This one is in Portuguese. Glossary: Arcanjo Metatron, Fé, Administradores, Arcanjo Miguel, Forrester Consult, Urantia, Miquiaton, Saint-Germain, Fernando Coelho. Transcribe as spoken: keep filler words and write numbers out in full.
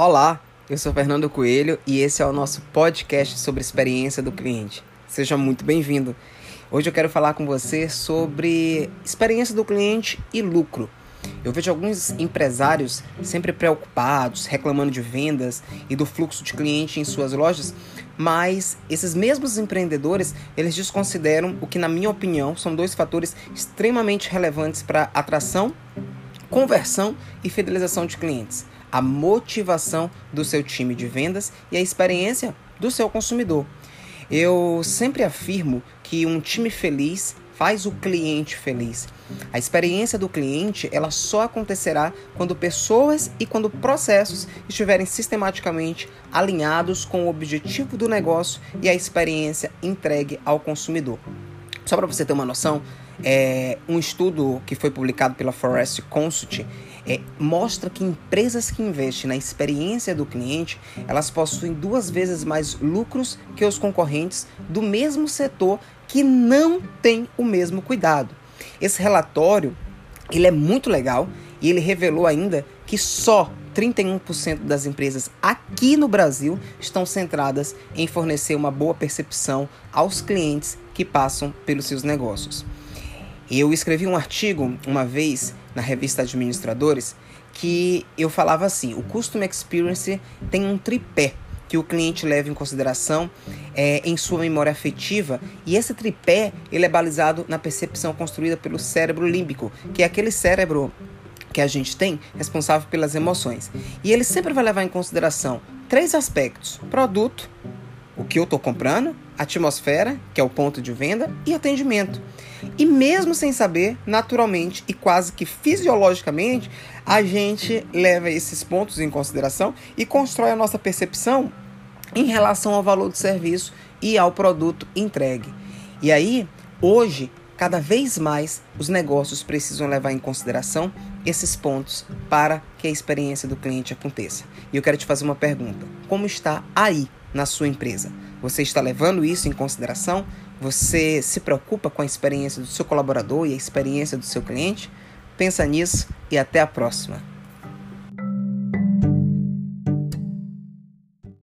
Olá, eu sou Fernando Coelho e esse é o nosso podcast sobre experiência do cliente. Seja muito bem-vindo. Hoje eu quero falar com você sobre experiência do cliente e lucro. Eu vejo alguns empresários sempre preocupados, reclamando de vendas e do fluxo de cliente em suas lojas, mas esses mesmos empreendedores, eles desconsideram o que, na minha opinião, são dois fatores extremamente relevantes para atração, conversão e fidelização de clientes. A motivação do seu time de vendas e a experiência do seu consumidor. Eu sempre afirmo que um time feliz faz o cliente feliz. A experiência do cliente, ela só acontecerá quando pessoas e quando processos estiverem sistematicamente alinhados com o objetivo do negócio e a experiência entregue ao consumidor. Só para você ter uma noção, é, um estudo que foi publicado pela Forrester Consult é, mostra que empresas que investem na experiência do cliente, elas possuem duas vezes mais lucros que os concorrentes do mesmo setor que não têm o mesmo cuidado. Esse relatório, ele é muito legal e ele revelou ainda que só trinta e um por cento das empresas aqui no Brasil estão centradas em fornecer uma boa percepção aos clientes que passam pelos seus negócios. Eu escrevi um artigo uma vez na revista Administradores que eu falava assim: o Customer Experience tem um tripé que o cliente leva em consideração é, em sua memória afetiva, e esse tripé ele é balizado na percepção construída pelo cérebro límbico, que é aquele cérebro que a gente tem, responsável pelas emoções. E ele sempre vai levar em consideração três aspectos: produto, o que eu estou comprando, atmosfera, que é o ponto de venda, e atendimento. E mesmo sem saber, naturalmente e quase que fisiologicamente, a gente leva esses pontos em consideração e constrói a nossa percepção em relação ao valor do serviço e ao produto entregue. E aí, hoje, cada vez mais, os negócios precisam levar em consideração esses pontos para que a experiência do cliente aconteça. E eu quero te fazer uma pergunta: como está aí na sua empresa? Você está levando isso em consideração? Você se preocupa com a experiência do seu colaborador e a experiência do seu cliente? Pensa nisso e até a próxima!